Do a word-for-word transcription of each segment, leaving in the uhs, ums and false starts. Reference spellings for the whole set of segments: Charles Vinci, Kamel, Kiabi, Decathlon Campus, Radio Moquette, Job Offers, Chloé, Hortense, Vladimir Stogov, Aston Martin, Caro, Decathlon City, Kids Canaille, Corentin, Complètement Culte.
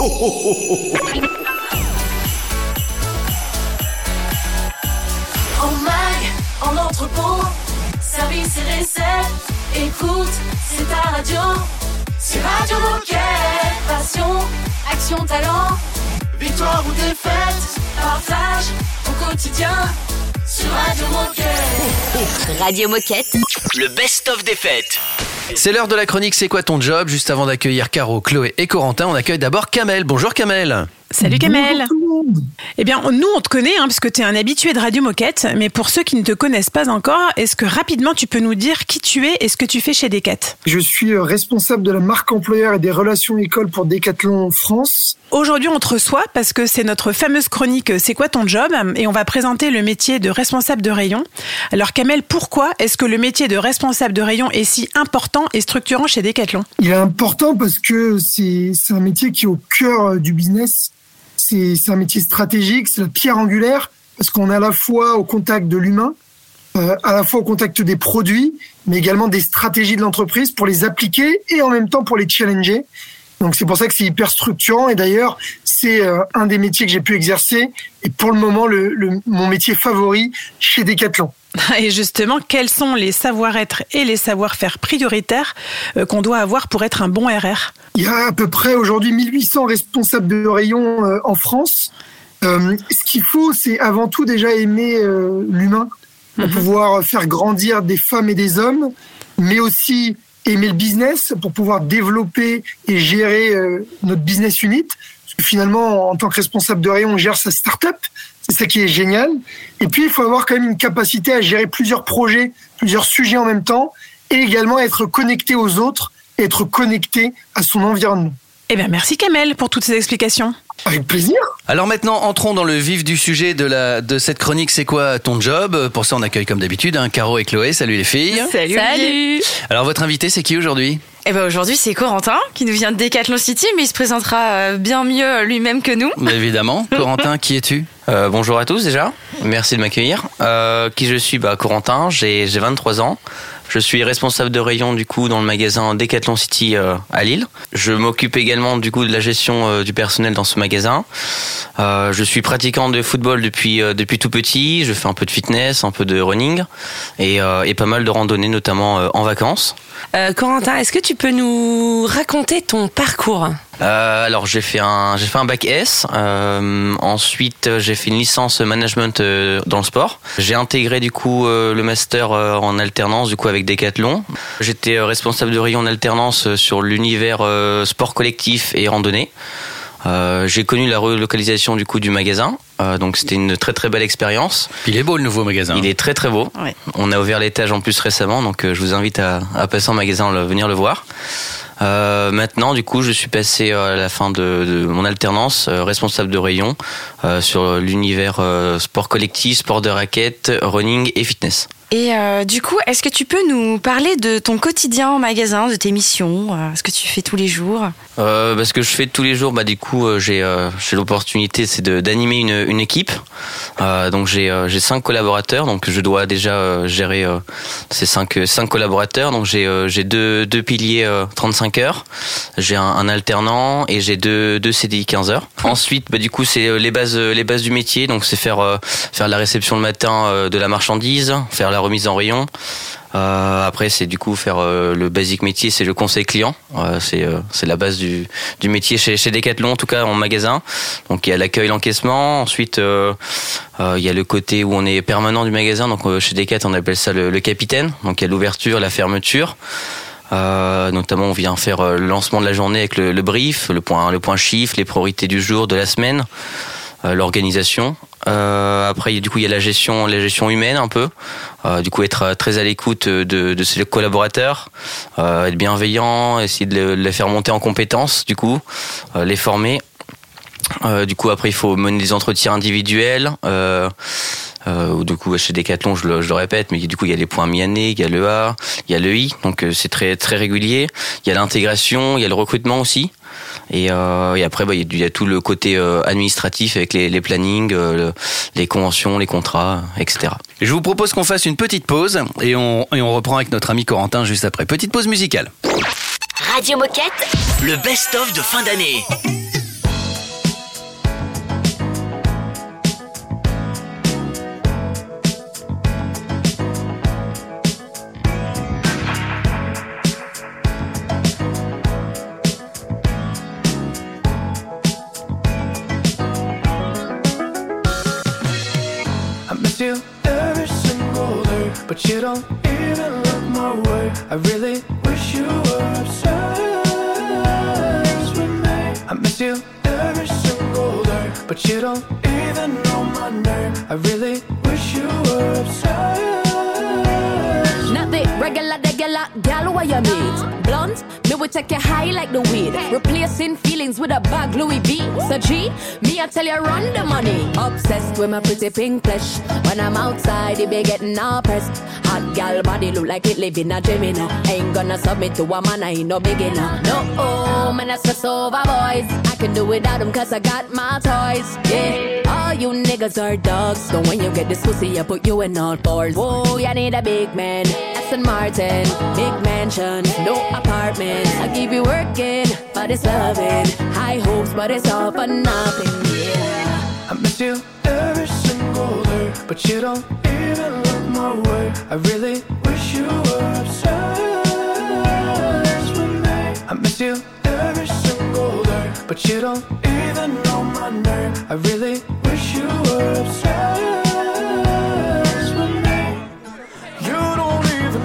Oh, oh, oh, oh. En mag, en entrepôt, service et recettes, écoute, c'est ta radio. C'est Radio Moquette. Passion, action, talent, victoire ou défaite, partage au quotidien sur Radio Moquette. Radio Moquette, le best-of des fêtes. C'est l'heure de la chronique C'est quoi ton job? Juste avant d'accueillir Caro, Chloé et Corentin, on accueille d'abord Kamel. Bonjour Kamel. Salut Kamel. Bonjour tout le monde. Eh bien, nous on te connaît hein, parce que tu es un habitué de Radio Moquette, mais pour ceux qui ne te connaissent pas encore, est-ce que rapidement tu peux nous dire qui tu es et ce que tu fais chez Decathlon? Je suis responsable de la marque employeur et des relations écoles pour Decathlon France. Aujourd'hui, on te reçoit parce que c'est notre fameuse chronique C'est quoi ton job? Et on va présenter le métier de responsable de rayon. Alors Kamel, pourquoi est-ce que le métier de responsable de rayon est si important et structurant chez Decathlon? Il est important parce que c'est, c'est un métier qui est au cœur du business. C'est, c'est un métier stratégique, c'est la pierre angulaire, parce qu'on est à la fois au contact de l'humain, euh, à la fois au contact des produits, mais également des stratégies de l'entreprise pour les appliquer et en même temps pour les challenger. Donc c'est pour ça que c'est hyper structurant et d'ailleurs c'est euh, un des métiers que j'ai pu exercer et pour le moment le, le, mon métier favori chez Decathlon. Et justement, quels sont les savoir-être et les savoir-faire prioritaires qu'on doit avoir pour être un bon R R? Il y a à peu près aujourd'hui mille huit cents responsables de rayon en France. Euh, ce qu'il faut, c'est avant tout déjà aimer euh, l'humain, pour mmh. pouvoir faire grandir des femmes et des hommes, mais aussi aimer le business pour pouvoir développer et gérer euh, notre business unit. Parce que finalement, en tant que responsable de rayon, on gère sa start-up. C'est ça qui est génial. Et puis, il faut avoir quand même une capacité à gérer plusieurs projets, plusieurs sujets en même temps, et également être connecté aux autres, être connecté à son environnement. Eh bien, merci Kamel pour toutes ces explications. Avec plaisir. Alors maintenant, entrons dans le vif du sujet de, la, de cette chronique C'est quoi ton job? Pour ça, on accueille comme d'habitude hein, Caro et Chloé. Salut les filles. Salut. Salut. Alors, votre invité, c'est qui aujourd'hui? Eh ben aujourd'hui, c'est Corentin qui nous vient de Decathlon City, mais il se présentera bien mieux lui-même que nous. Mais évidemment. Corentin, qui es-tu? euh, Bonjour à tous déjà. Merci de m'accueillir. Euh, qui je suis? Bah, Corentin, j'ai, j'ai vingt-trois ans. Je suis responsable de rayon du coup dans le magasin Decathlon City euh, à Lille. Je m'occupe également du coup de la gestion euh, du personnel dans ce magasin. Euh, je suis pratiquant de football depuis euh, depuis tout petit. Je fais un peu de fitness, un peu de running et, euh, et pas mal de randonnées, notamment euh, en vacances. Euh, Corentin, est-ce que tu peux nous raconter ton parcours ? Euh, alors j'ai fait un j'ai fait un bac S. Euh, ensuite j'ai fait une licence management euh, dans le sport. J'ai intégré du coup euh, le master euh, en alternance du coup avec Decathlon. J'étais euh, responsable de rayon en alternance sur l'univers euh, sport collectif et randonnée. Euh, j'ai connu la relocalisation du coup du magasin, euh, donc c'était une très très belle expérience. Il est beau le nouveau magasin. Il est très très beau. Ouais. On a ouvert l'étage en plus récemment, donc euh, je vous invite à, à passer en magasin, le, venir le voir. Euh, maintenant, du coup, je suis passé à la fin de, de mon alternance, euh, responsable de rayon euh, sur l'univers euh, sport collectif, sport de raquette, running et fitness. Et euh, du coup, est-ce que tu peux nous parler de ton quotidien en magasin, de tes missions, euh, ce que tu fais tous les jours? euh, bah, Ce que je fais tous les jours, bah, du coup, euh, j'ai, euh, j'ai l'opportunité c'est de, d'animer une, une équipe. Euh, donc j'ai, euh, j'ai cinq collaborateurs, donc je dois déjà euh, gérer euh, ces cinq, euh, cinq collaborateurs. Donc j'ai, euh, j'ai deux, deux piliers euh, trente-cinq heures, j'ai un, un alternant et j'ai deux, deux C D I quinze heures. Ensuite, bah, du coup, c'est les bases, les bases du métier, donc c'est faire, euh, faire la réception le matin euh, de la marchandise, faire la remise en rayon. Euh, après, c'est du coup faire euh, le basic métier, c'est le conseil client. Euh, c'est euh, c'est la base du du métier chez chez Decathlon, en tout cas en magasin. Donc il y a l'accueil, l'encaissement. Ensuite, euh, euh, il y a le côté où on est permanent du magasin. Donc euh, chez Decathlon, on appelle ça le, le capitaine. Donc il y a l'ouverture, la fermeture. Euh, notamment, on vient faire le lancement de la journée avec le, le brief, le point le point chiffre, les priorités du jour, de la semaine, euh, l'organisation. Euh, après, du coup, il y a la gestion, la gestion humaine un peu. Euh, du coup, être très à l'écoute de, de ses collaborateurs, euh, être bienveillant, essayer de les faire monter en compétences, du coup, euh, les former. Euh, du coup, après, il faut mener des entretiens individuels. Euh, Euh, du coup chez Decathlon, je le, je le répète, mais du coup il y a les points mi-année, il y a le A, il y a le I, donc euh, c'est très très régulier. Il y a l'intégration, il y a le recrutement aussi, et, euh, et après bah, il, y a, il y a tout le côté euh, administratif avec les, les plannings, euh, le, les conventions, les contrats, et cetera. Je vous propose qu'on fasse une petite pause et on, et on reprend avec notre ami Corentin juste après. Petite pause musicale. Radio Moquette, le best-of de fin d'année. still every single day, but you don't even look my way. I really wish you were obsessed with me. I miss you every single day, but you don't even know my name. I really wish you were obsessed. Not the regular, regular gal where you meet. Blunt, me will take you high like the weed. Replacing feelings with a bag Louis V. So G, me I tell you run the money. Obsessed with my pretty pink flesh. When I'm outside, it be getting all pressed. Hot gal body look like it live in a dream, you know. Ain't gonna submit to a man, I ain't no beginner. No, oh, man, I stress over boys. I can do without them cause I got my toys. Yeah, all you niggas are dogs. So when you get this pussy, I put you in all fours. Whoa, you need a big man. Aston Martin, big mansion, no apartment. I keep you working, but it's loving. High hopes, but it's all for nothing. Yeah, I miss you every single day, but you don't even look my way. I really wish you were obsessed with me. I miss you every single day, but you don't even know my name. I really wish you were obsessed with me. You don't even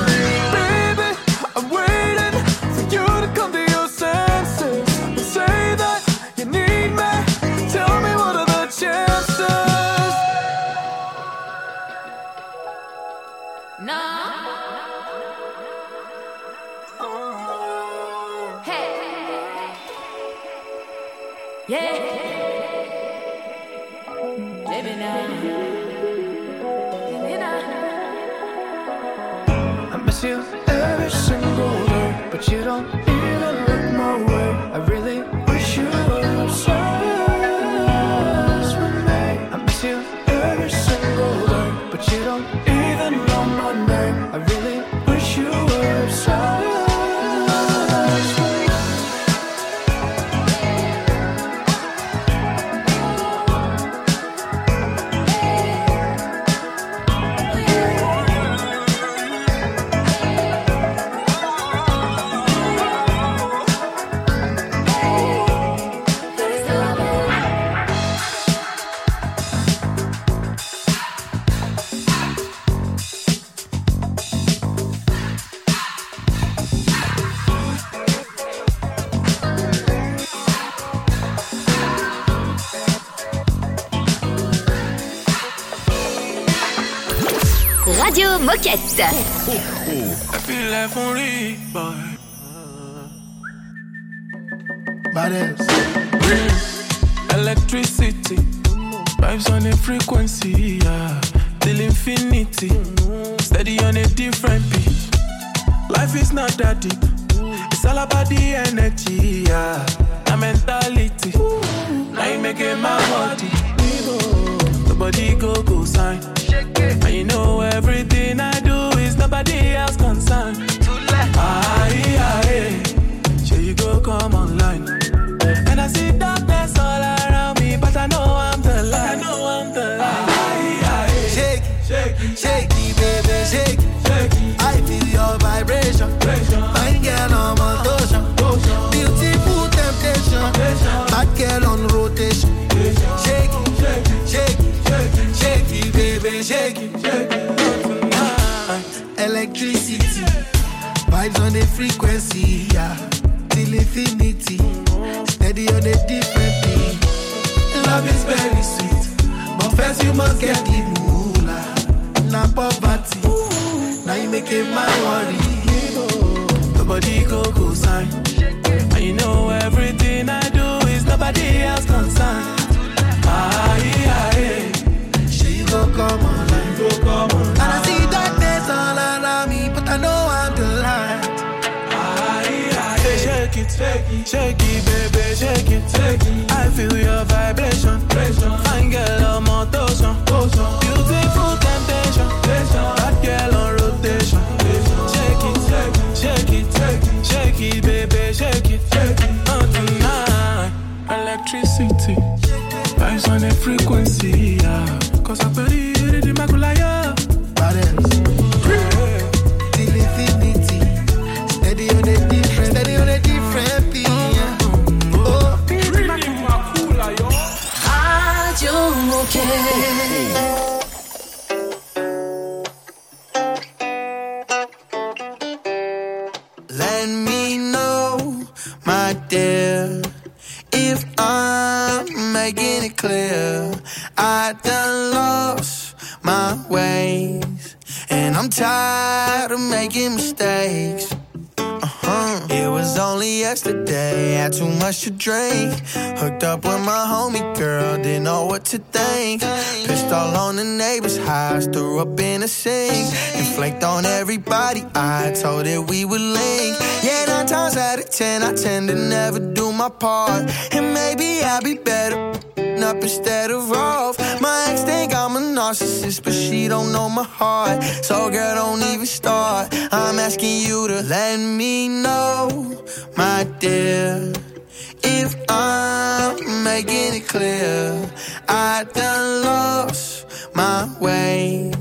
Baby, I'm waiting for you to come to your senses and say that you need me. Tell me what are the chances? No. Yeah, baby now, baby now. I miss you every single day, but you don't even look my way. I really wish you were obsessed with me. I miss you every single day, but you don't even know my name. I really wish you were obsessed. Radio Moquette. Ooh, ooh. I feel like only boy. Badass. Real electricity. Vibes on a frequency, yeah. Till infinity. Steady on a different beat. Life is not that deep. It's all about the energy, yeah. The mentality. Now you make it my body. The body go go sign. And you know everything I do is nobody else concerned. Aye, aye, sure you go come online. And I see darkness all around me, but I know I'm the light. I know I'm the light. Aye, aye, shake, shake, shake, baby, shake, shake. I feel your vibration. Fine girl on my ocean. Beautiful temptation. Bad girl on rotation. Shake, shake, shake, shake, shake. Baby, shake it, shake it. Ah, electricity, vibes on the frequency, yeah. Till infinity, steady on a different beat. Love is very sweet, but first you must get the moolah. Now poverty, now you make it my worry. Nobody go go sign, and you know everything I do is nobody else concerned. Ah, yeah, yeah. Go come on, go come on. And I see darkness all around me, but I know I'm the light. Aye, aye, hey, shake it, shake it, shake it, baby, shake it, shake it. I feel your vibration, fine girl on motion, beautiful temptation, that girl on rotation. Shake it, shake it, shake it, shake it, shake it, baby, shake it, shake it. On tonight, electricity, vibes on a frequency. Yeah. cause I believe it in my Goliath. Balance. Till infinity. Steady on a different, steady on a different thing. Oh, really my Goliath. Radio Moquette. Tired of making mistakes. Uh-huh. It was only yesterday, had too much to drink. Hooked up with my homie girl, didn't know what to think. Pissed all on the neighbor's house, threw up in a sink. And flaked on everybody, I told it we would link. Yeah, nine times out of ten, I tend to never do my part. And maybe I'd be better up instead of off. My ex think I'm a narcissist, but she don't know my heart. So girl, don't even start. I'm asking you to let me know, my dear, if I'm making it clear I done lost my ways.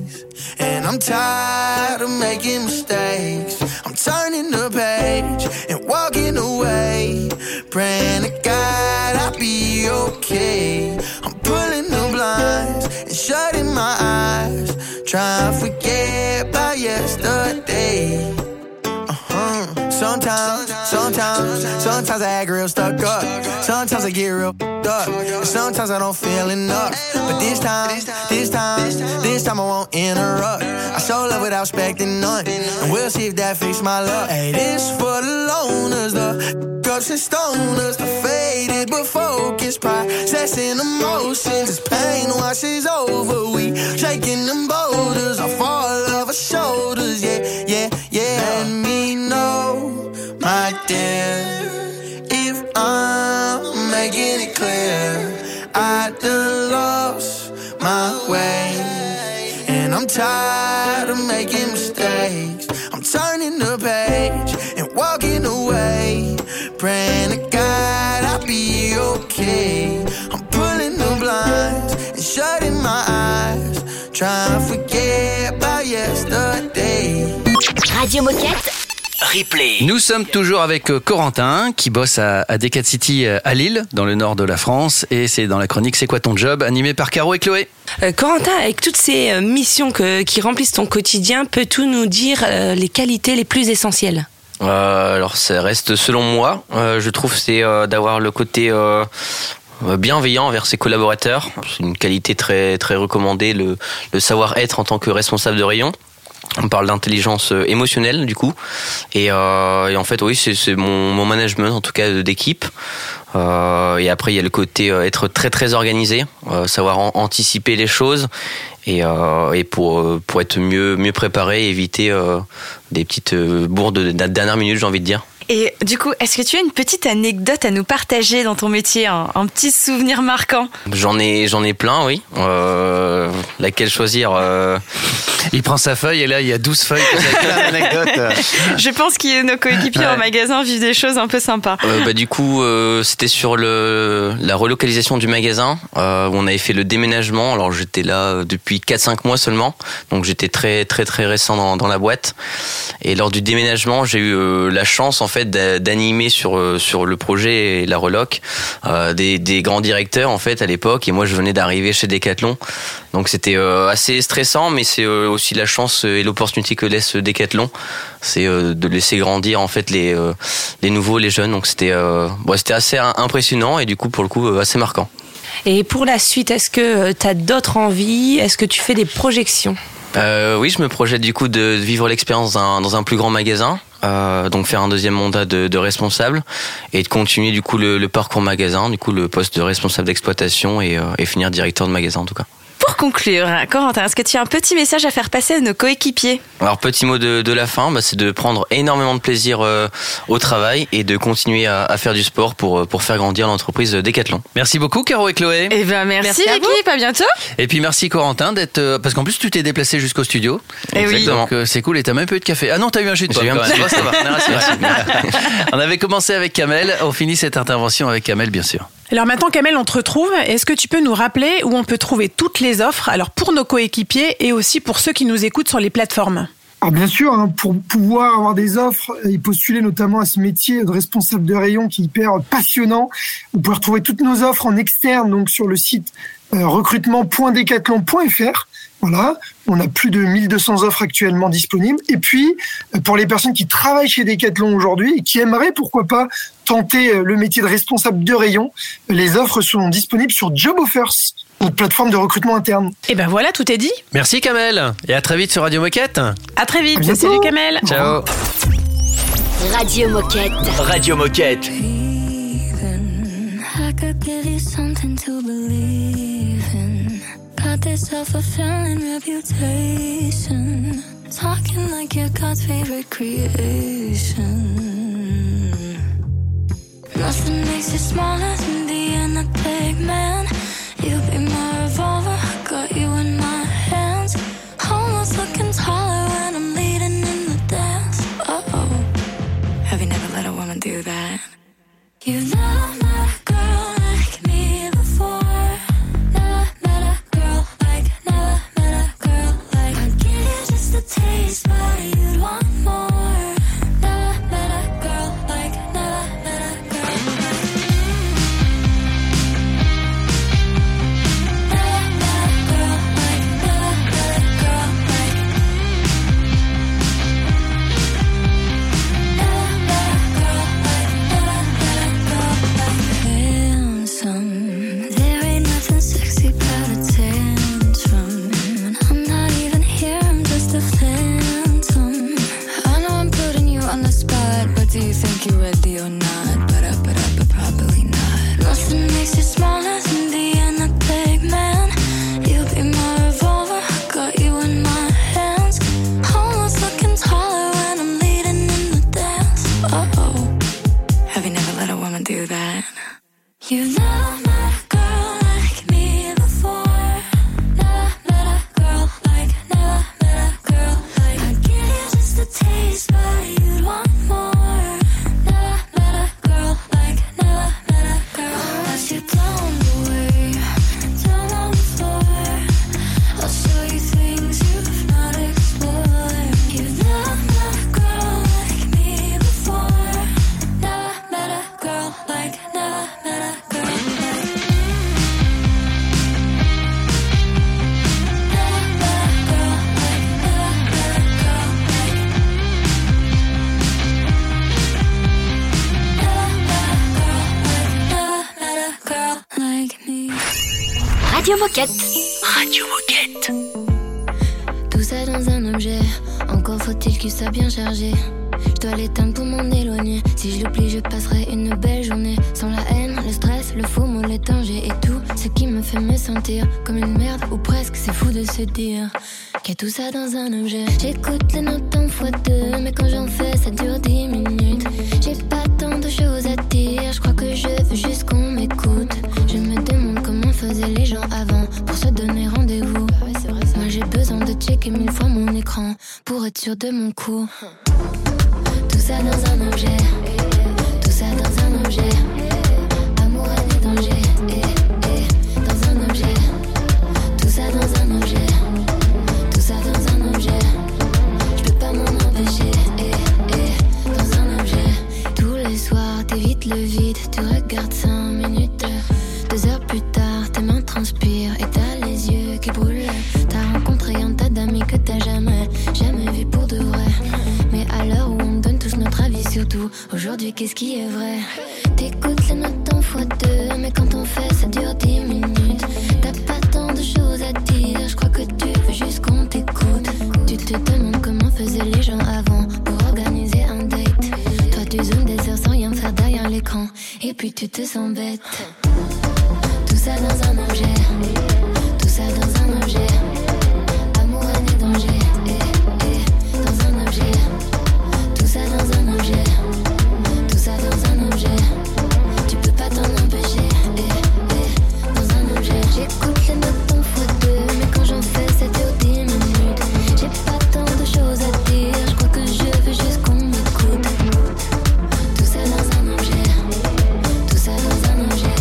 And I'm tired of making mistakes. I'm turning the page and walking away, praying to God I'll be okay. I'm pulling the blinds and shutting my eyes, trying to forget about yesterday. Uh-huh. Sometimes, sometimes, sometimes I act real stuck up. Sometimes I get real up. And sometimes I don't feel enough. But this time, this time, this time I won't interrupt. I show love without expecting none. And we'll see if that fixes my luck. Hey, this for the loners, the cups and stoners, the faded but focused, processing emotions. This pain washes over. We shaking them boulders off all of our shoulders. Yeah, yeah, yeah. And me know, my dear, if I'm making it clear I done lost my way. And I'm tired of making mistakes. I'm turning the page and walking away, praying to God I'll be okay. I'm pulling the blinds and shutting my eyes, trying to forget about yesterday. Radio Moquette Replay. Nous sommes toujours avec Corentin qui bosse à, à Decathlon City à Lille, dans le nord de la France, et c'est dans la chronique C'est quoi ton job, animée par Caro et Chloé. Euh, Corentin, avec toutes ces euh, missions que, qui remplissent ton quotidien, peux-tu nous dire euh, les qualités les plus essentielles ? euh, Alors ça reste selon moi, euh, je trouve c'est euh, d'avoir le côté euh, bienveillant envers ses collaborateurs, c'est une qualité très, très recommandée, le, le savoir-être en tant que responsable de rayon. On parle d'intelligence émotionnelle du coup, et, euh, et en fait oui c'est, c'est mon, mon management en tout cas d'équipe. Euh, et après il y a le côté euh, être très très organisé, euh, savoir an- anticiper les choses et, euh, et pour euh, pour être mieux mieux préparé, et éviter euh, des petites bourdes de dernière minute, j'ai envie de dire. Et du coup, est-ce que tu as une petite anecdote à nous partager dans ton métier, hein, un petit souvenir marquant ? J'en ai, j'en ai plein, oui. Euh, laquelle choisir ? euh... Il prend sa feuille et là, il y a douze feuilles. Plein d'anecdotes. Je pense que nos coéquipiers ouais. Au magasin vivent des choses un peu sympas. Euh, bah, du coup, euh, c'était sur le, la relocalisation du magasin. Euh, où on avait fait le déménagement. Alors, j'étais là depuis quatre cinq mois seulement. Donc, j'étais très, très, très récent dans, dans la boîte. Et lors du déménagement, j'ai eu euh, la chance, en fait, d'animer sur sur le projet et la reloc euh, des des grands directeurs en fait à l'époque, et moi je venais d'arriver chez Decathlon, donc c'était euh, assez stressant, mais c'est euh, aussi la chance et l'opportunité que laisse Decathlon, c'est euh, de laisser grandir en fait les euh, les nouveaux, les jeunes, donc c'était euh, bon, c'était assez impressionnant et du coup pour le coup assez marquant. Et pour la suite, est-ce que tu as d'autres envies ? Est-ce que tu fais des projections ? Euh, oui, je me projette du coup de vivre l'expérience dans un, dans un plus grand magasin, euh, donc faire un deuxième mandat de, de responsable et de continuer du coup le, le parcours magasin, du coup le poste de responsable d'exploitation et, euh, et finir directeur de magasin en tout cas. Pour conclure, Corentin, est-ce que tu as un petit message à faire passer à nos coéquipiers ? Alors, petit mot de, de la fin, bah, c'est de prendre énormément de plaisir euh, au travail et de continuer à, à faire du sport pour, pour faire grandir l'entreprise Decathlon. Merci beaucoup, Caro et Chloé. Eh ben, merci, merci à l'équipe, à bientôt. Et puis, merci, Corentin, d'être. Euh, parce qu'en plus, tu t'es déplacé jusqu'au studio. Et exactement. Oui. Donc, euh, c'est cool, et t'as même peu de café. Ah non, t'as eu un jus de pomme. J'ai eu un petit jus de pomme. On avait commencé avec Kamel, on finit cette intervention avec Kamel, bien sûr. Alors maintenant, Kamel, on te retrouve. Est-ce que tu peux nous rappeler où on peut trouver toutes les offres, alors pour nos coéquipiers et aussi pour ceux qui nous écoutent sur les plateformes ? Alors bien sûr, hein, pour pouvoir avoir des offres et postuler notamment à ce métier de responsable de rayon qui est hyper passionnant, vous pouvez retrouver toutes nos offres en externe donc sur le site recrutement point decathlon point f r. Voilà, on a plus de mille deux cents offres actuellement disponibles. Et puis, pour les personnes qui travaillent chez Decathlon aujourd'hui et qui aimeraient, pourquoi pas, tenter le métier de responsable de rayon, les offres sont disponibles sur Job Offers, notre plateforme de recrutement interne. Et ben voilà, tout est dit. Merci Kamel, et à très vite sur Radio Moquette. À très vite, à salut Kamel. Ciao. Radio Moquette. Radio Moquette. Got this self-fulfilling reputation, talking like you're God's favorite creation. Nothing makes you smaller than the end of the big man. You be my revolver, I got you in my hands. Almost looking taller when I'm leading in the dance. Uh-oh, have you never let a woman do that? You've never met a girl like me before. Taste what you'd want more. Never met a girl like, never met a girl like. Never met a girl like, never met a girl like. Never met a girl like, never met a girl like. Handsome, there ain't nothing sexy about a tantrum. And I'm not even here, I'm just a fan. Do you think you're ready or not? But up, but up, but probably not. Nothing makes you smaller than the end of the big man. You'll be my revolver, I got you in my hands. Almost looking taller when I'm leading in the dance. Oh, have you never let a woman do that? You've never met a girl like me before. Never met a girl like, never met a girl like. I give you just a taste, but you'd want more. Radio Moquette. Radio Moquette. Tout ça dans un objet. Encore faut-il qu'il soit bien chargé. Je dois l'éteindre pour m'en éloigner. Si je l'oublie, je passerai une belle journée. Sans la haine, le stress, le faux mot, les dangers et tout ce qui me fait me sentir comme une merde ou presque. C'est fou de se dire qu'il y a tout ça dans un objet. J'écoute les notes en fois deux, mais quand j'en fais, ça dure dix minutes. J'ai pas tant de choses à dire. Je crois que je veux juste qu'on m'écoute. Je me demande comment faisaient les gens avant pour se donner rendez-vous. Ah ouais, c'est vrai, ça. Moi j'ai besoin de checker mille fois mon écran pour être sûr de mon coup. Tout ça dans un objet, tout ça dans un objet. Amour, et danger, et, et, dans un objet. Tout ça dans un objet, tout ça dans un objet. Je peux pas m'en empêcher, et, et, dans un objet. Tous les soirs t'évites le vide, tu regardes cinq minutes. Deux heures plus tard, tes mains transpirent et t'as les yeux qui brûlent. T'as rencontré un tas d'amis que t'as jamais, jamais vu pour de vrai. Mais à l'heure où on donne tous notre avis, surtout aujourd'hui, qu'est-ce qui est vrai? T'écoutes les notes en fois deux, mais quand on fait, ça dure dix minutes. T'as pas tant de choses à dire, je crois que tu veux juste qu'on t'écoute. Tu te demandes comment faisaient les gens avant pour organiser un date. Toi, tu zoomes des heures sans rien faire derrière l'écran, et puis tu te sens bête. Tout ça dans un objet, tout ça dans un objet. Amour, haine et danger, eh, eh, dans un objet. Tout ça dans un objet, tout ça dans un objet. Tu peux pas t'en empêcher, eh, eh, dans un objet. J'écoute les notes en fois deux, mais quand j'en fais, ça dure dix minutes. J'ai pas tant de choses à dire, je crois que je veux juste qu'on m'écoute. Tout ça dans un objet, tout ça dans un objet.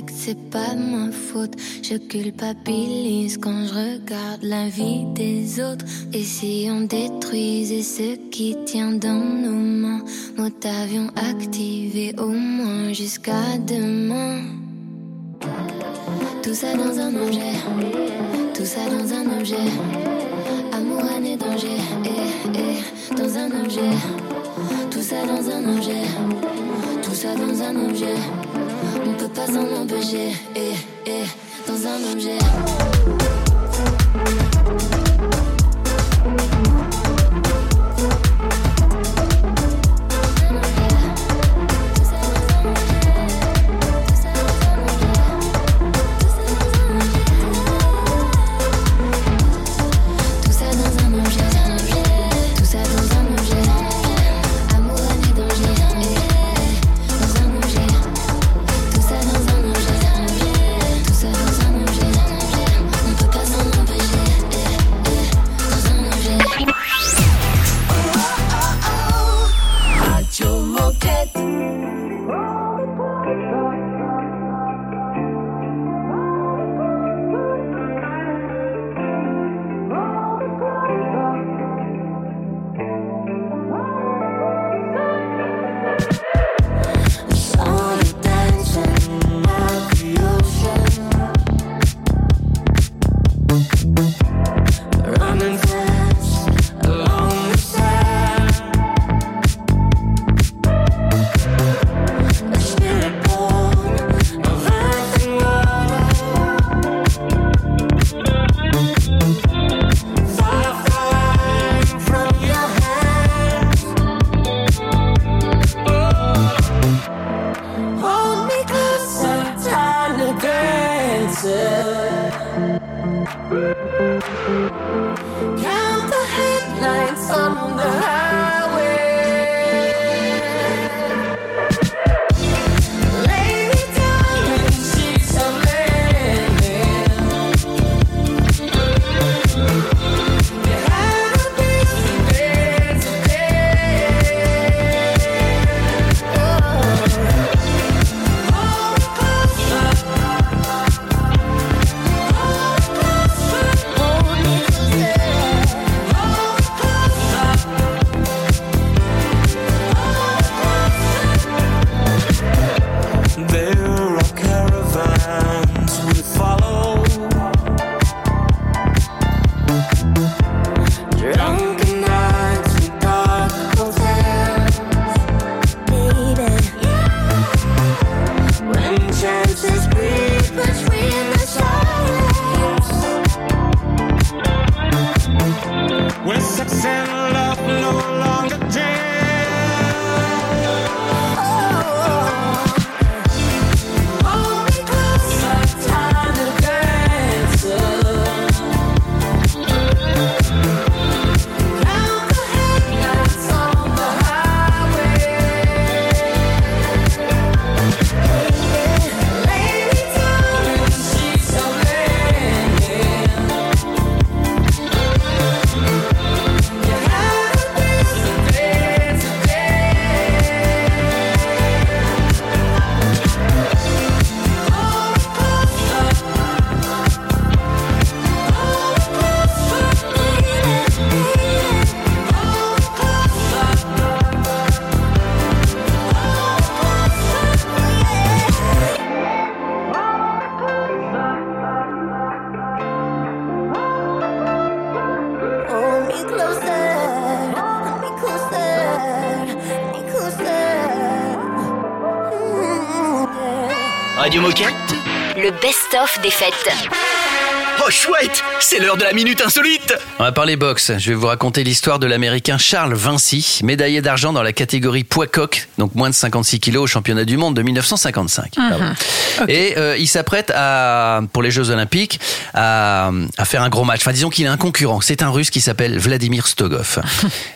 sais que c'est pas ma faute. Je culpabilise quand je regarde la vie des autres. Et si on détruisait ce qui tient dans nos mains? Mot avion activé au moins jusqu'à demain. Tout ça dans un objet, tout ça dans un objet. Amour, année, danger, eh, eh, dans un objet. Tout ça dans un objet, tout ça dans un objet. On peut pas s'en empêcher, eh, eh, dans un objet. Radio Moquette, le best-of des fêtes. Oh chouette, c'est l'heure de la minute insolite. On va parler boxe. Je vais vous raconter l'histoire de l'américain Charles Vinci, médaillé d'argent dans la catégorie poids-coq, donc moins de cinquante-six kilos au championnat du monde de dix-neuf cent cinquante-cinq. Uh-huh. Okay. Et euh, il s'apprête à, pour les Jeux Olympiques, à, à faire un gros match. Enfin, disons qu'il a un concurrent. C'est un Russe qui s'appelle Vladimir Stogov.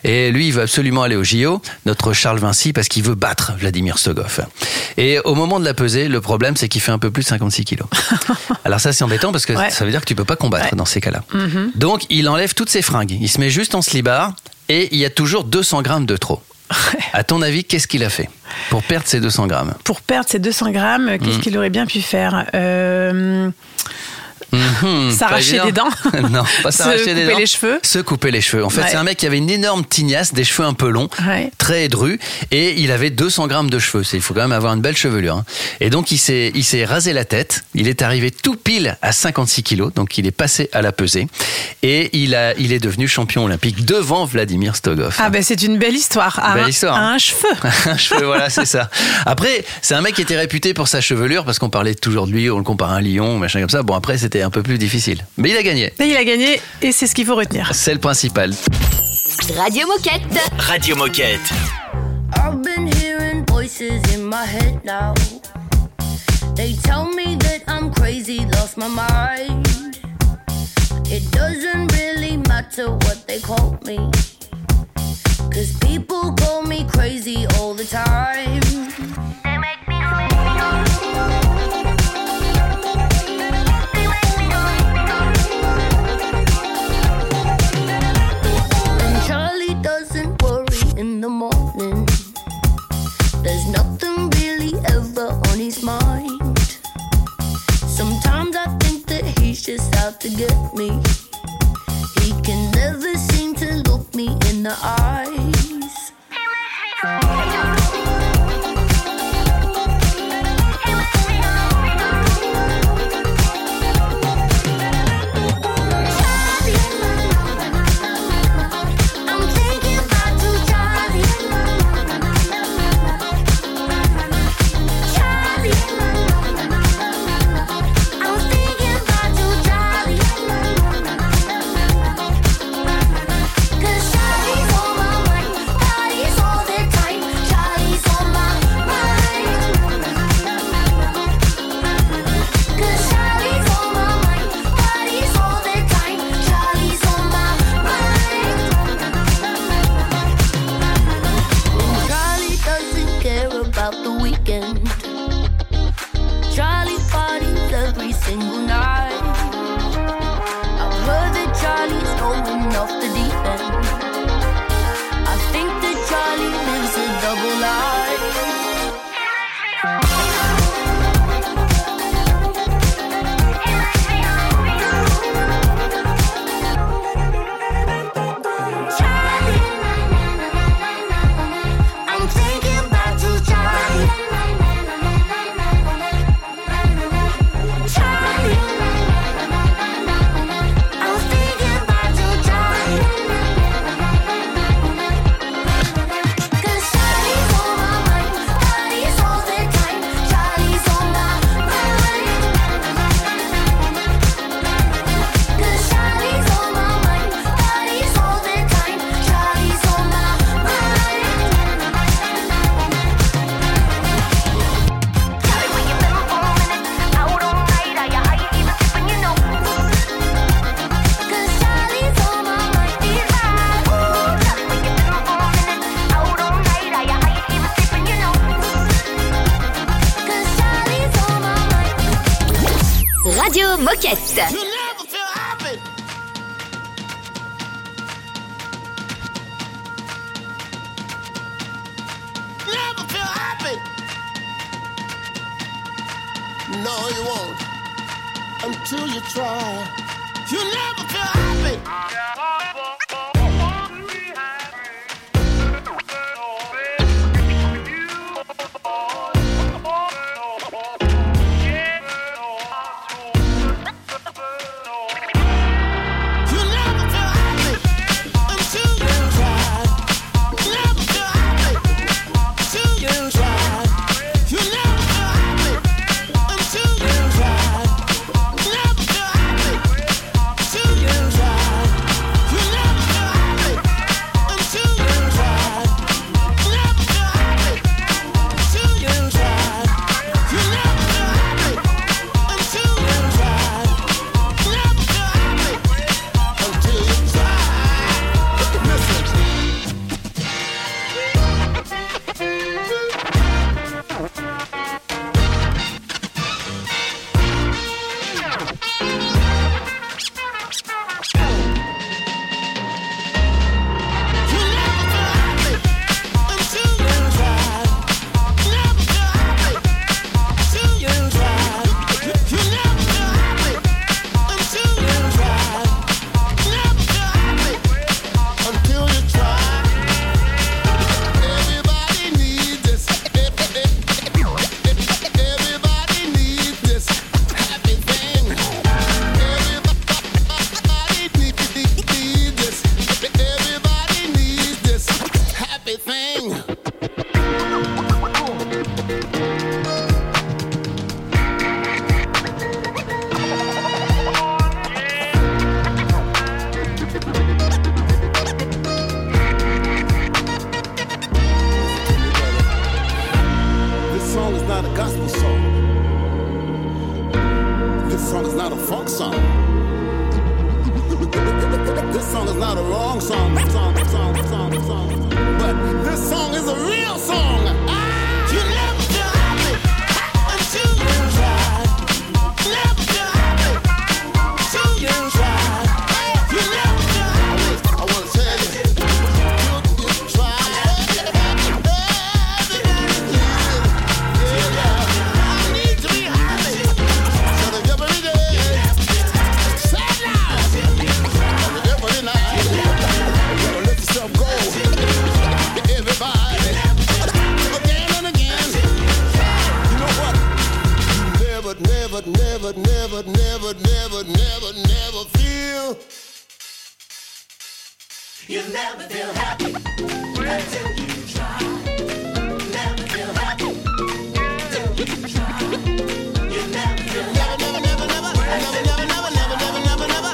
Et lui, il veut absolument aller au J O, notre Charles Vinci, parce qu'il veut battre Vladimir Stogov. Et au moment de la pesée, le problème, c'est qu'il fait un peu plus de cinquante-six kilos. Alors ça, c'est embêtant parce que ouais. ça veut dire que tu peux pas combattre ouais. dans ces cas-là. Mm-hmm. Donc, il enlève toutes ses fringues. Il se met juste en slibard et il y a toujours deux cents grammes de trop. À ton avis, qu'est-ce qu'il a fait pour perdre ces deux cents grammes ? Pour perdre ces deux cents grammes, qu'est-ce mmh. qu'il aurait bien pu faire ? euh... Mmh, s'arracher des dents. Non, pas s'arracher des dents. Se couper les cheveux. Se couper les cheveux. En fait, ouais. c'est un mec qui avait une énorme tignasse, des cheveux un peu longs, ouais. très drus, et il avait deux cents grammes de cheveux. C'est, il faut quand même avoir une belle chevelure. Hein. Et donc, il s'est, il s'est rasé la tête. Il est arrivé tout pile à cinquante-six kilos, donc il est passé à la pesée. Et il, a, il est devenu champion olympique devant Vladimir Stogov. Ah, ben c'est une belle histoire. À belle un, histoire. À un cheveu. un cheveu, voilà, c'est ça. Après, c'est un mec qui était réputé pour sa chevelure, parce qu'on parlait toujours de lui, on le compare à un lion, machin comme ça. Bon, après, c'était un peu plus difficile. Mais il a gagné. Et il a gagné, et c'est ce qu'il faut retenir. C'est le principal. Radio Moquette. Radio Moquette. I've been hearing voices in my head now. They tell me that I'm crazy, lost my mind. It doesn't really matter what they call me, 'cause people call me crazy all the time. They make me crazy. Morning, there's nothing really ever on his mind. Sometimes I think that he's just out to get me. He can never seem to look me in the eyes. He makes me Moquette. ring. This song is not a gospel song. This song is not a funk song. This song is not a wrong song, song, song, song, song, but this song is a real song. Ah, you never feel happy until you try. Never feel happy until you try. You never feel happy. I wanna tell you, you try. I need to be happy. So that every day, say loud. Go. Everybody, again and again. You know what? Never, never, never, never, never, never, never, never feel. You'll never feel happy until you try. Never feel happy until you try. You'll never feel happy. Never, never, never, never, never, never, never.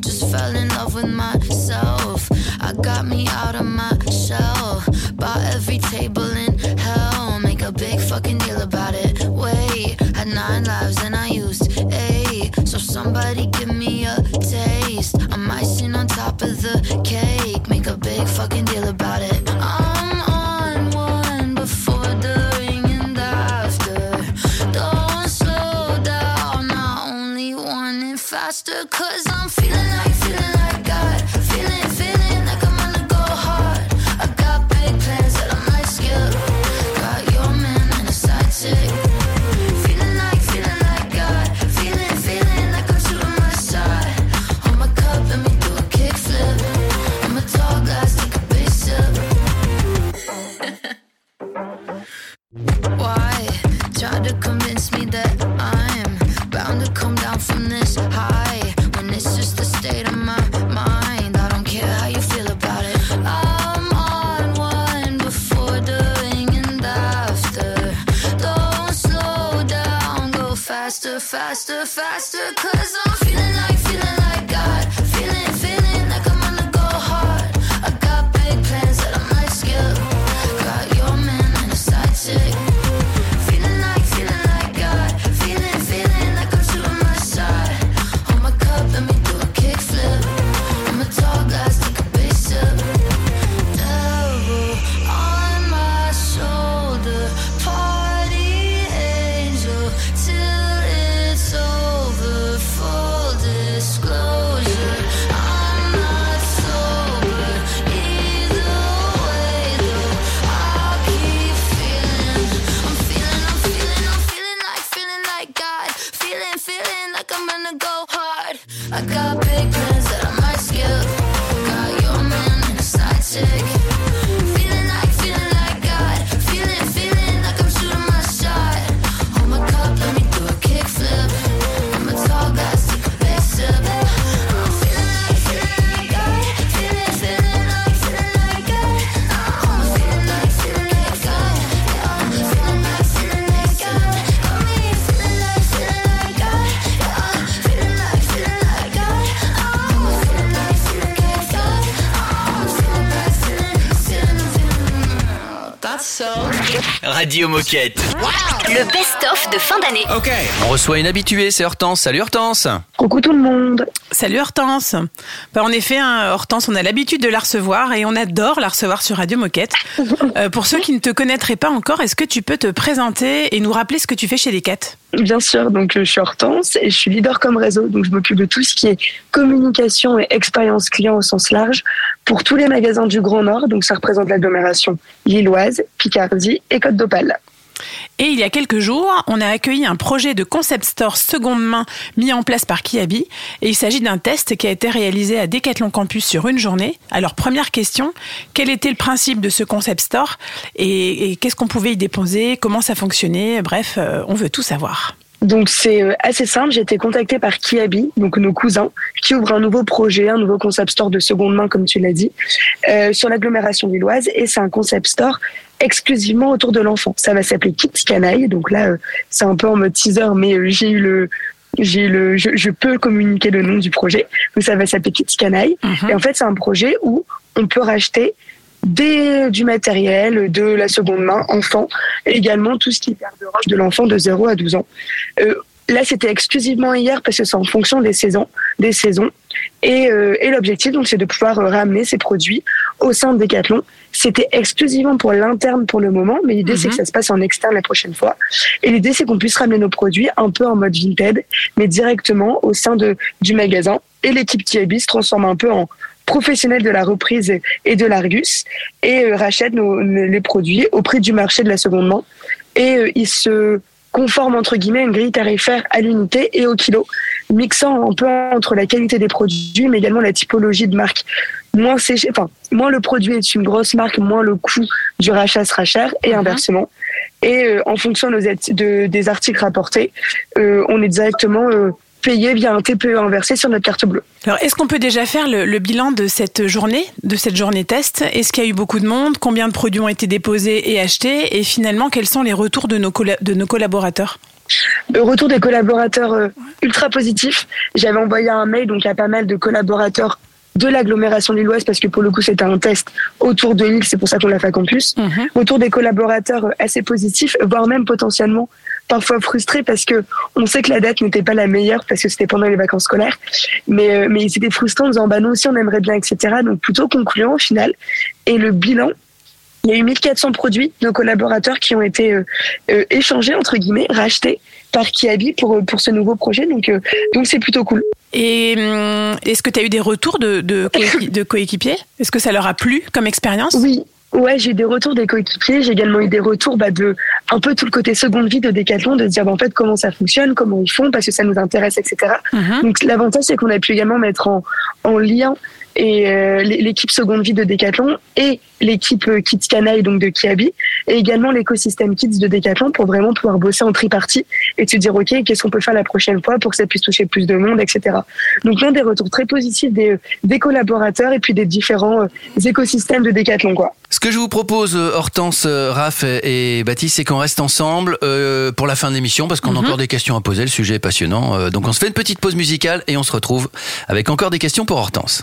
just fell in love with myself. I got me out of my shell. Bought every table in hell. Make a big fucking deal about it. Wait, had nine lives and I used eight. So somebody give me a taste. I'm icing on top of the cake. Make a big fucking deal about it. I'm on one before the ring and after. Don't slow down. Faster, 'cause I'm feeling like, feeling like God. Feeling, feeling like I'm gonna go hard. I got big plans that I might skip. Got your man and a side chick. Feeling like, feeling like God. Feeling, feeling like I'm shooting my shot. Hold my cup, let me do a kickflip. I'm a tall glass, take a big sip. Why try to convince me that I'm bound to come down from this high when it's just the state of my mind? I don't care how you feel about it. I'm on one before the ring and after. Don't slow down, go faster, faster, faster. 'Cause I'm feeling like, feeling like God. Feeling, feeling like I'm gonna go hard. I got big plans that I might skip. Got your man and a side chick. I got big plans that I might skip. Got your man and a side chick. Feeling like, feeling like God. Feeling, feeling like I'm shooting my shot. Hold my cup, let me do a kickflip. I'm a tall guy, take a big sip. I'm feeling like, feeling like God. Feeling, feeling like, feeling like God. I'm feeling like, feeling like God. I'm feeling like, feeling like God. I'm feeling like, feeling like God. So... Radio Moquette. Wow. Le best off de fin d'année. Ok, on reçoit une habituée, c'est Hortense. Salut Hortense. Coucou tout le monde. Salut Hortense. Bah, en effet, hein, Hortense, on a l'habitude de la recevoir et on adore la recevoir sur Radio Moquette. euh, pour ceux qui ne te connaîtraient pas encore, est-ce que tu peux te présenter et nous rappeler ce que tu fais chez Decathlon? Bien sûr, donc je suis Hortense et je suis leader com réseau, donc je m'occupe de tout ce qui est communication et expérience client au sens large pour tous les magasins du Grand Nord, donc ça représente l'agglomération lilloise, Picardie et Côte d'Opale. Et il y a quelques jours, on a accueilli un projet de concept store seconde main mis en place par Kiabi. Et il s'agit d'un test qui a été réalisé à Decathlon Campus sur une journée. Alors, première question, quel était le principe de ce concept store et, et qu'est-ce qu'on pouvait y déposer? Comment ça fonctionnait? Bref, on veut tout savoir. Donc c'est assez simple, j'ai été contactée par Kiabi, donc nos cousins, qui ouvrent un nouveau projet, un nouveau concept store de seconde main, comme tu l'as dit, euh, sur l'agglomération lilloise, et c'est un concept store exclusivement autour de l'enfant. Ça va s'appeler Kids Canaille, donc là euh, c'est un peu en mode teaser, mais euh, j'ai eu le... J'ai le, je, je peux communiquer le nom du projet, donc ça va s'appeler Kids Canaille, mm-hmm. Et en fait c'est un projet où on peut racheter Des, du matériel, de la seconde main, enfant, et également tout ce qui est garde-robe de l'enfant de zéro à douze ans. Euh, là, c'était exclusivement hier parce que c'est en fonction des saisons. Des saisons. Et, euh, et l'objectif, donc, c'est de pouvoir ramener ces produits au sein de Decathlon. C'était exclusivement pour l'interne pour le moment, mais l'idée, mm-hmm. c'est que ça se passe en externe la prochaine fois. Et l'idée, c'est qu'on puisse ramener nos produits un peu en mode vintage, mais directement au sein de, du magasin. Et l'équipe Kiabi se transforme un peu en professionnels de la reprise et de l'Argus et rachètent nos, les produits au prix du marché de la seconde main et ils se conforment entre guillemets à une grille tarifaire à l'unité et au kilo, mixant un peu entre la qualité des produits mais également la typologie de marque. Moins, c'est, enfin, moins le produit est une grosse marque, moins le coût du rachat sera cher et inversement. Et euh, en fonction de, de, des articles rapportés, euh, on est directement... Euh, payé via un T P E inversé sur notre carte bleue. Alors, est-ce qu'on peut déjà faire le, le bilan de cette journée, de cette journée test? Est-ce qu'il y a eu beaucoup de monde? Combien de produits ont été déposés et achetés? Et finalement, quels sont les retours de nos, colla- de nos collaborateurs? Le retour des collaborateurs euh, ultra positif. J'avais envoyé un mail donc à pas mal de collaborateurs de l'agglomération lilloise, parce que pour le coup, c'était un test autour de l'île, c'est pour ça qu'on l'a fait à campus. Mmh. Autour des collaborateurs euh, assez positifs, voire même potentiellement parfois frustrés parce que on sait que la date n'était pas la meilleure parce que c'était pendant les vacances scolaires, mais mais ils étaient frustrants en disant bah nous aussi on aimerait bien, et cetera. Donc plutôt concluant au final. Et le bilan, il y a eu mille quatre cents produits de collaborateurs qui ont été euh, euh, échangés entre guillemets, rachetés par Kiabi pour pour ce nouveau projet. Donc euh, donc c'est plutôt cool. Et est-ce que tu as eu des retours de de, coéquip- de coéquipiers? Est-ce que ça leur a plu comme expérience? Oui. Ouais, j'ai eu des retours des coéquipiers, j'ai également eu des retours bah, de un peu tout le côté seconde vie de Decathlon, de dire bah, en fait comment ça fonctionne, comment ils font, parce que ça nous intéresse, et cetera. Mm-hmm. Donc l'avantage c'est qu'on a pu également mettre en, en lien et euh, l'équipe seconde vie de Decathlon et l'équipe Kids Canaille donc de Kiabi et également l'écosystème Kids de Decathlon pour vraiment pouvoir bosser en tripartie et se dire ok qu'est-ce qu'on peut faire la prochaine fois pour que ça puisse toucher plus de monde, et cetera. Donc l'un des retours très positifs des, des collaborateurs et puis des différents euh, écosystèmes de Decathlon quoi. Ce que je vous propose Hortense, Raph et Baptiste, c'est qu'on reste ensemble euh, pour la fin de l'émission parce qu'on mm-hmm. a encore des questions à poser, le sujet est passionnant euh, donc on se fait une petite pause musicale et on se retrouve avec encore des questions pour Hortense.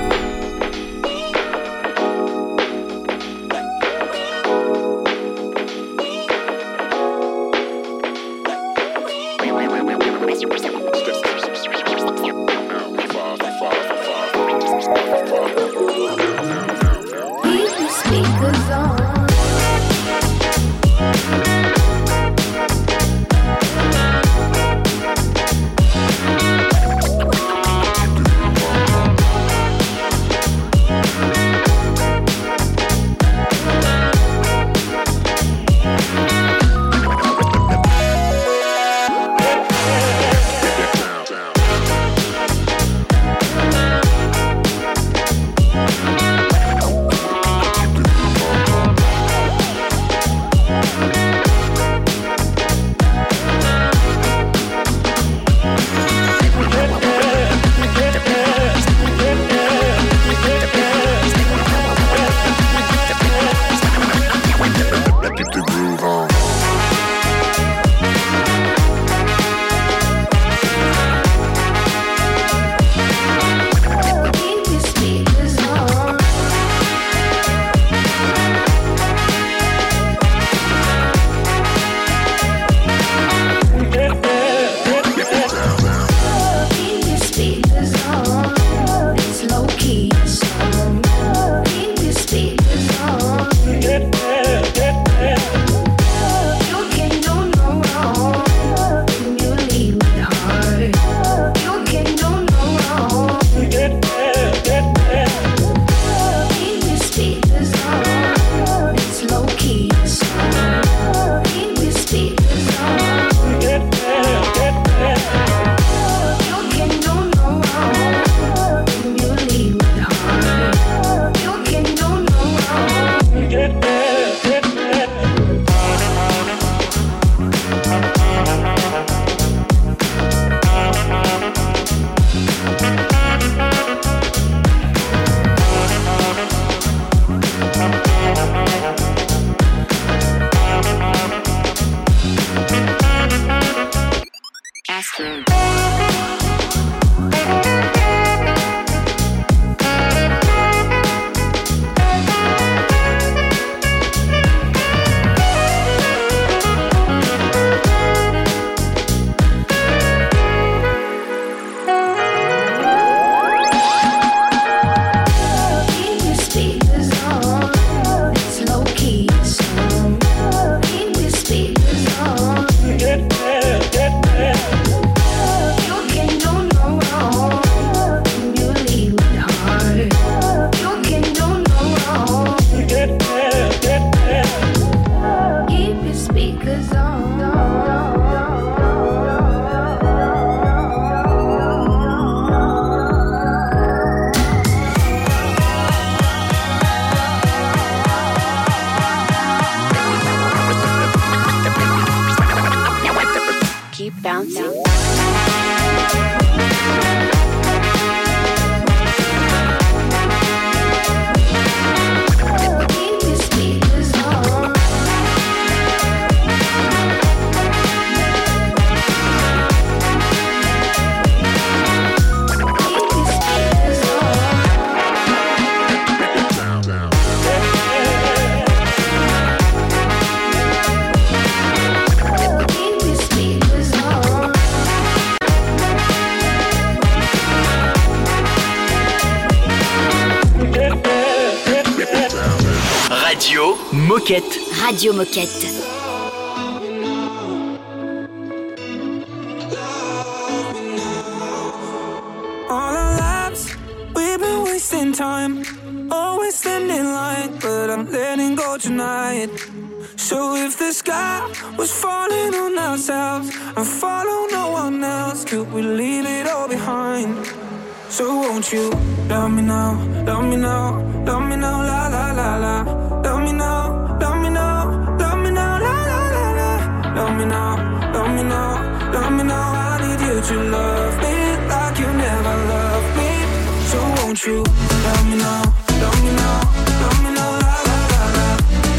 Decathlon. Radio Moquette. Radio Moquette. All our lives, we've been wasting time. Always standing in line, but I'm letting go tonight. So if the sky was falling on ourselves and follow no one else, could we leave it all behind? So won't you love me now, love me now, love me now, la la la la. Love me now, love me now, love me now, la la la la. Love me now, love me now, love me now. I need you to love me like you never loved me. So won't you love me now, love me now, love me now, la la la la.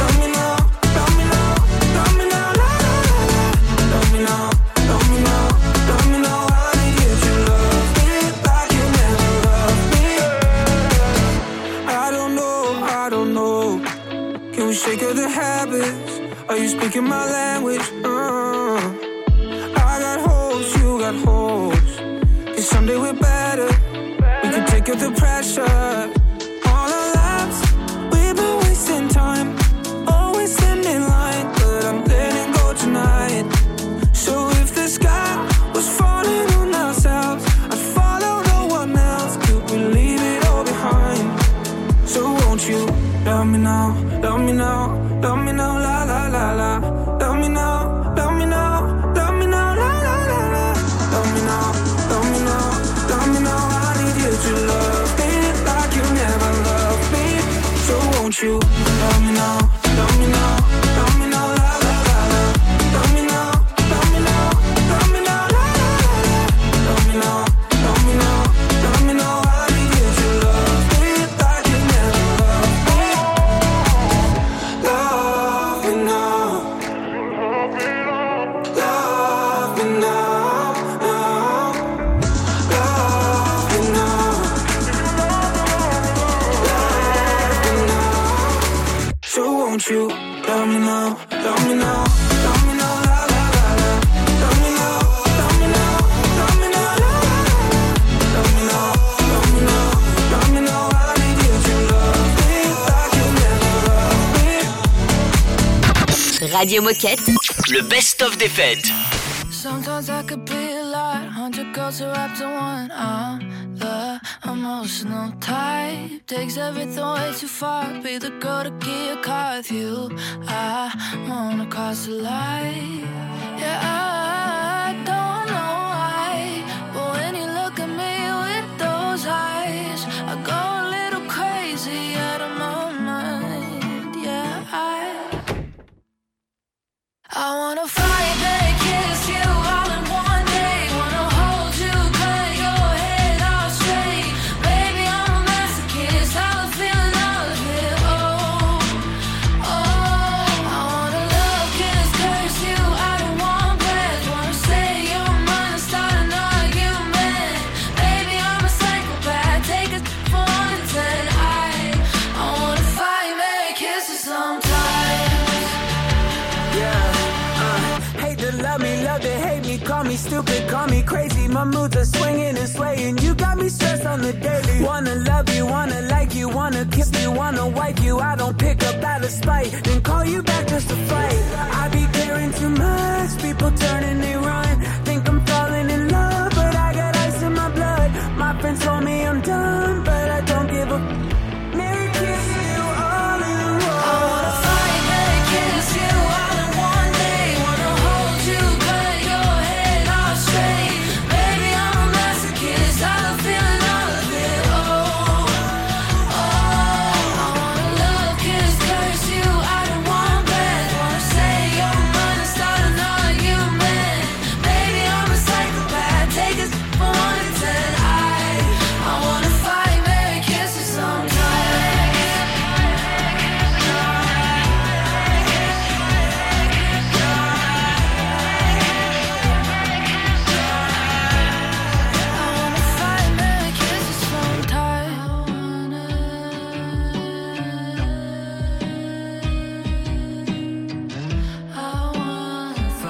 Love me now, love me now, love me now, la la la la. Love me now, love me now, love me now. I need you to love me like you never loved me. I don't know, I don't know. Can we shake up the habits? Are you speaking my language? Uh, I got hopes, you got hopes. Cause someday we're better. We can take up the pressure. All our lives, we've been wasting time. Always standing in line, but I'm letting go tonight. So if the sky was falling on ourselves, I'd follow no one else. Could we leave it all behind? So won't you love me now? Love me now, love me now, la la la la. Love me now, love me now, love me now, la la la la. Love me now, love me now, love me now. I need you to love me like you never loved me. So won't you love me now, love me now, love me now, la la la la. Love me now, love me now, love me now, la la la la. Love me now, love me now, love me now. I need you to love me like you never loved me. Love me now, love me now, now. Love me now, love me now. So won't you love me now, love me now, love me now, la la la la. Love me now, love me now, love me now, la la la la. Love me now, love me now, love me now. I need you to love me like you never loved me. Radio Moquette. Le best-of des fêtes. Sometimes I could be a lot, hundred girls are up to one. I'm the emotional type, takes everything way too far. Be the girl to get a car with you. I wanna cross the line. Yeah, I don't know why, but when you look at me with those eyes, I go a little crazy at the moment. Yeah, I. I wanna fly back, kiss you all in one day. Wanna hold you, cut your head off straight. Baby, I'm a masochist, I feel love here. Oh, oh. I wanna love, kiss, curse you out in one breath. shady, call me stupid, call me crazy. My moods are swinging and swaying. You got me stressed on the daily. Wanna love you, wanna like you, wanna kiss me, wanna wipe you. I don't pick up out of spite, then call you back just to fight. I be caring too much, people turn and they run. Think I'm falling in love, but I got ice in my blood. My friends told me I'm done, but I don't give a f- Merry kiss you all in the world. I wanna fight, Merry kiss you all in one day. Wanna hold you, but your head off straight. Baby, I'm a masochist, I don't feel all of it. Oh, oh, I wanna love, kiss, curse you out in one breath. Wanna say your mind and start an argument. Baby, I'm a psychopath, take us for one and ten. I, I wanna fight, Merry kiss you sometime. I wanna fight, Merry kiss you sometime. I wanna, I wanna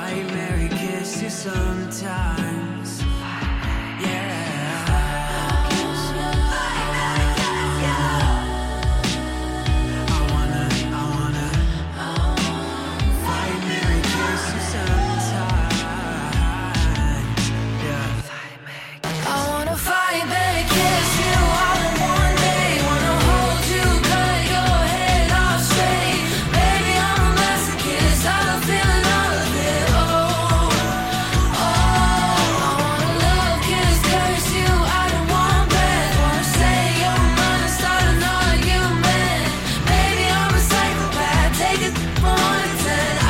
fight, Merry kiss you sometimes. Yeah, I wanna, I wanna fight, Merry kiss you sometimes. Yeah, fight, Merry kiss. I wanna fight, baby, kiss you all in one day. Wanna hold you, cut your head off straight. Baby, I'm a masochist, I don't feel all of it. Oh, oh, I wanna love, kiss, curse you out in one breath. Wanna say your mind and start an argument. Baby, I'm a psychopath, take it for one and ten. I,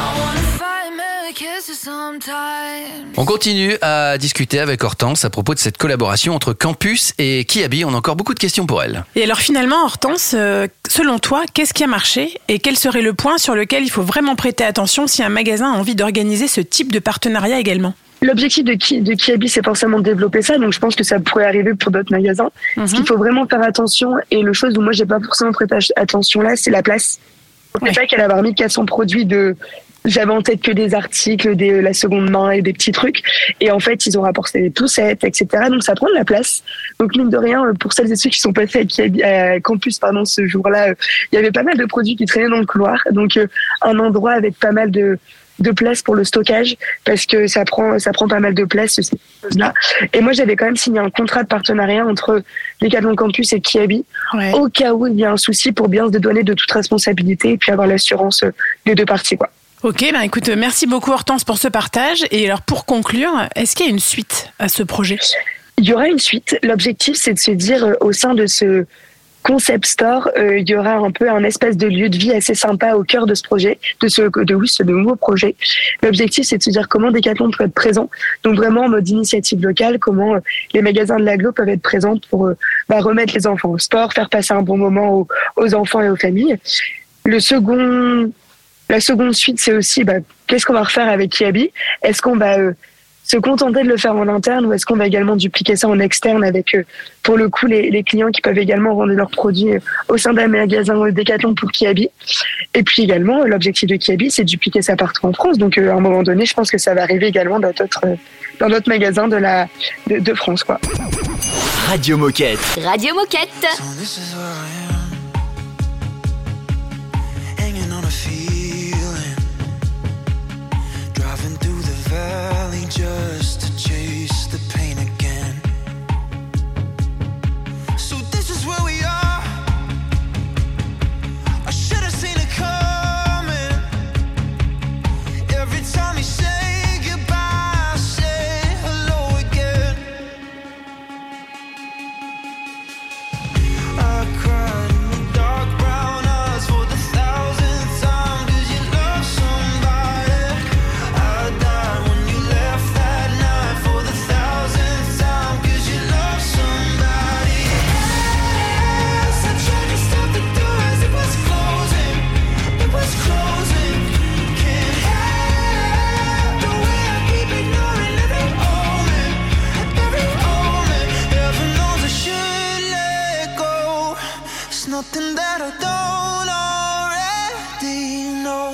I wanna fight, Merry kiss you sometime. On continue à discuter avec Hortense à propos de cette collaboration entre Campus et Kiabi. On a encore beaucoup de questions pour elle. Et alors finalement, Hortense, euh, selon toi, qu'est-ce qui a marché et quel serait le point sur lequel il faut vraiment prêter attention si un magasin a envie d'organiser ce type de partenariat également? L'objectif de, Ki- de Kiabi, c'est forcément de développer ça, donc je pense que ça pourrait arriver pour d'autres magasins. Mhm. Ce qu'il faut vraiment faire attention, et le chose où moi j'ai pas forcément prêté attention là, c'est la place. On ne Ouais. pas qu'elle avait mis quatre cents produits de. J'avais en tête que des articles, des, la seconde main et des petits trucs. Et en fait, ils ont rapporté des poussettes, et cetera. Donc, ça prend de la place. Donc, mine de rien, pour celles et ceux qui sont passés à Campus, pardon, ce jour-là, euh, il y avait pas mal de produits qui traînaient dans le couloir. Donc, euh, un endroit avec pas mal de, de place pour le stockage, parce que ça prend, ça prend pas mal de place, ces choses-là. Et moi, j'avais quand même signé un contrat de partenariat entre Decathlon Campus et Kiabi, Ouais. au cas où il y a un souci, pour bien se dédouaner de toute responsabilité et puis avoir l'assurance euh, des deux parties, quoi. Ok, ben écoute, merci beaucoup Hortense pour ce partage. Et alors pour conclure, est-ce qu'il y a une suite à ce projet? Il y aura une suite. L'objectif, c'est de se dire euh, au sein de ce concept store, euh, il y aura un peu un espèce de lieu de vie assez sympa au cœur de ce projet, de ce, de oui, ce nouveau projet. L'objectif, c'est de se dire comment Decathlon peut être présent. Donc vraiment en mode initiative locale, comment euh, les magasins de l'agglo peuvent être présents pour euh, bah, remettre les enfants au sport, faire passer un bon moment aux, aux enfants et aux familles. Le second La seconde suite, c'est aussi bah, qu'est-ce qu'on va refaire avec Kiabi? Est-ce qu'on va euh, se contenter de le faire en interne, ou est-ce qu'on va également dupliquer ça en externe avec, euh, pour le coup, les, les clients qui peuvent également vendre leurs produits euh, au sein d'un magasin Decathlon pour Kiabi? Et puis également, l'objectif de Kiabi, c'est de dupliquer ça partout en France. Donc, euh, à un moment donné, je pense que ça va arriver également dans d'autres, euh, dans d'autres magasins de, la, de, de France, quoi. Radio Moquette. Radio Moquette. So this is where I am, hanging on a feeling, driving through the valley just to chase the pain again. So this is where we are. I should have seen it coming. Every time you say goodbye, I say hello again. I cried in the dark brown eyes for the thousandth time. Did you love somebody? I died when you left that night for the thousandth time. Cause you love somebody else. I tried to stop the door as it was closing. It was closing. Can't help the way I keep ignoring every moment. Every moment. Heaven knows I should let go. It's nothing that I don't already know.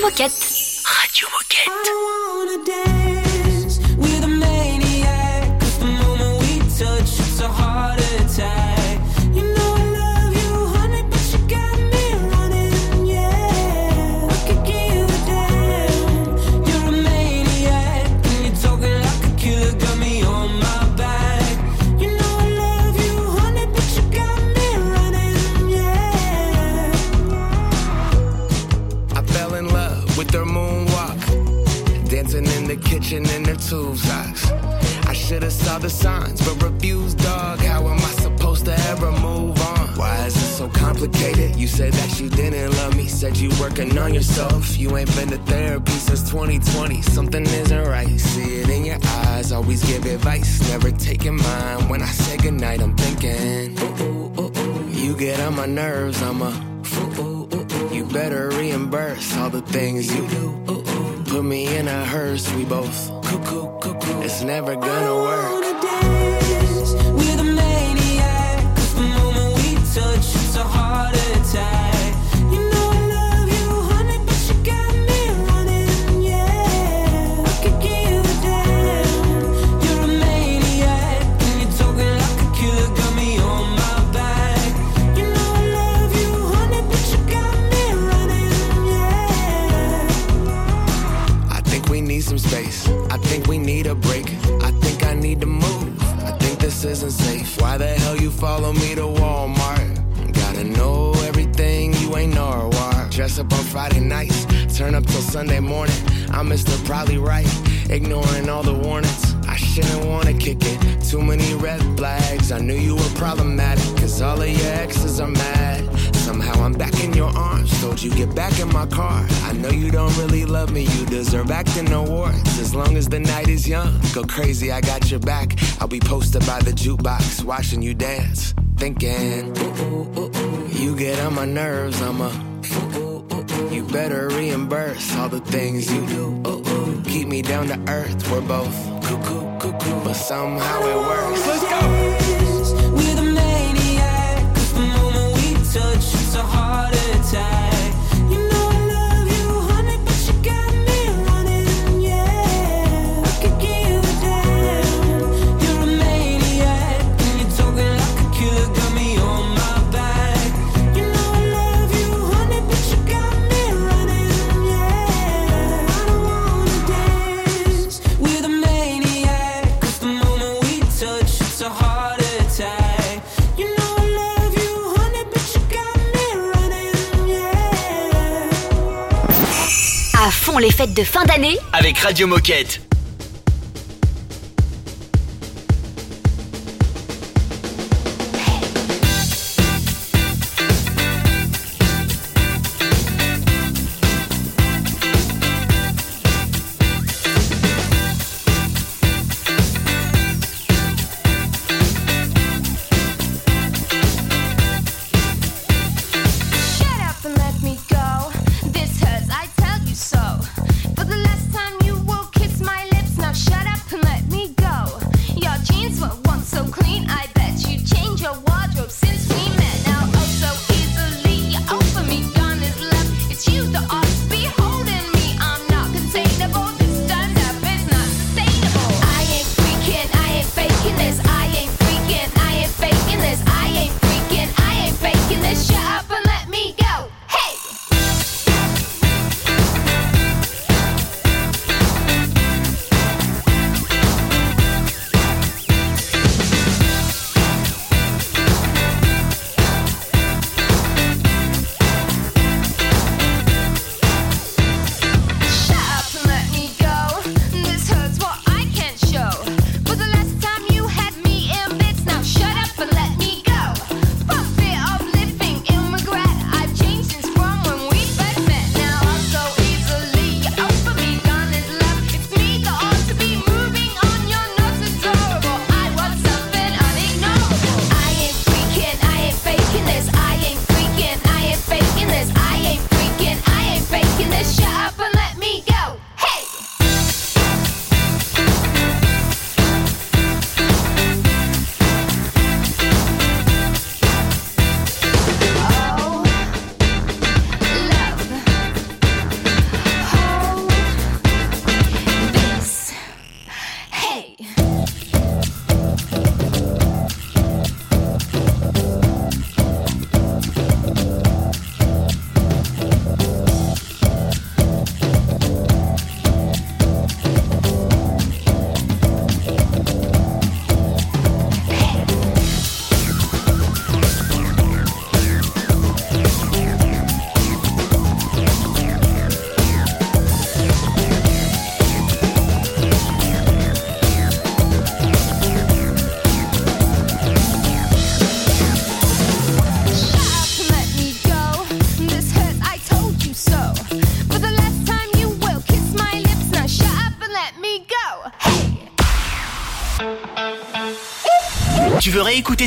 Moquette. Radio Moquette. Kitchen in their tube socks. I should have saw the signs, but refused, dog. How am I supposed to ever move on? Why is it so complicated? You said that you didn't love me, said you working on yourself. You ain't been to therapy since twenty twenty. Something isn't right, see it in your eyes. Always give advice, never taking mine. When I say goodnight, I'm thinking, ooh, ooh, ooh, ooh. You get on my nerves, I'm a fool. Ooh, ooh, ooh. You better reimburse all the things you do. Ooh, ooh. Put me in a hearse, we both cuckoo, cuckoo. It's never gonna work. Isn't safe. Why the hell you follow me to Walmart? Gotta know everything, you ain't Norwalk. Dress up on Friday nights, turn up till Sunday morning. I'm Mister Probably Right, ignoring all the warnings. I shouldn't wanna kick it, too many red flags. I knew you were problematic, cause all of your exes are mad. Somehow I'm back in your arms, told you get back in my car. I know you don't really love me, you deserve acting awards. As long as the night is young, go crazy, I got your back. I'll be posted by the jukebox, watching you dance. Thinking, ooh, ooh, ooh, ooh. You get on my nerves, I'm a fool. You better reimburse all the things you do. Ooh, ooh. Keep me down to earth, we're both cuckoo, cuckoo. But somehow it works. Let's go! Les fêtes de fin d'année avec Radio Moquette. Tu veux réécouter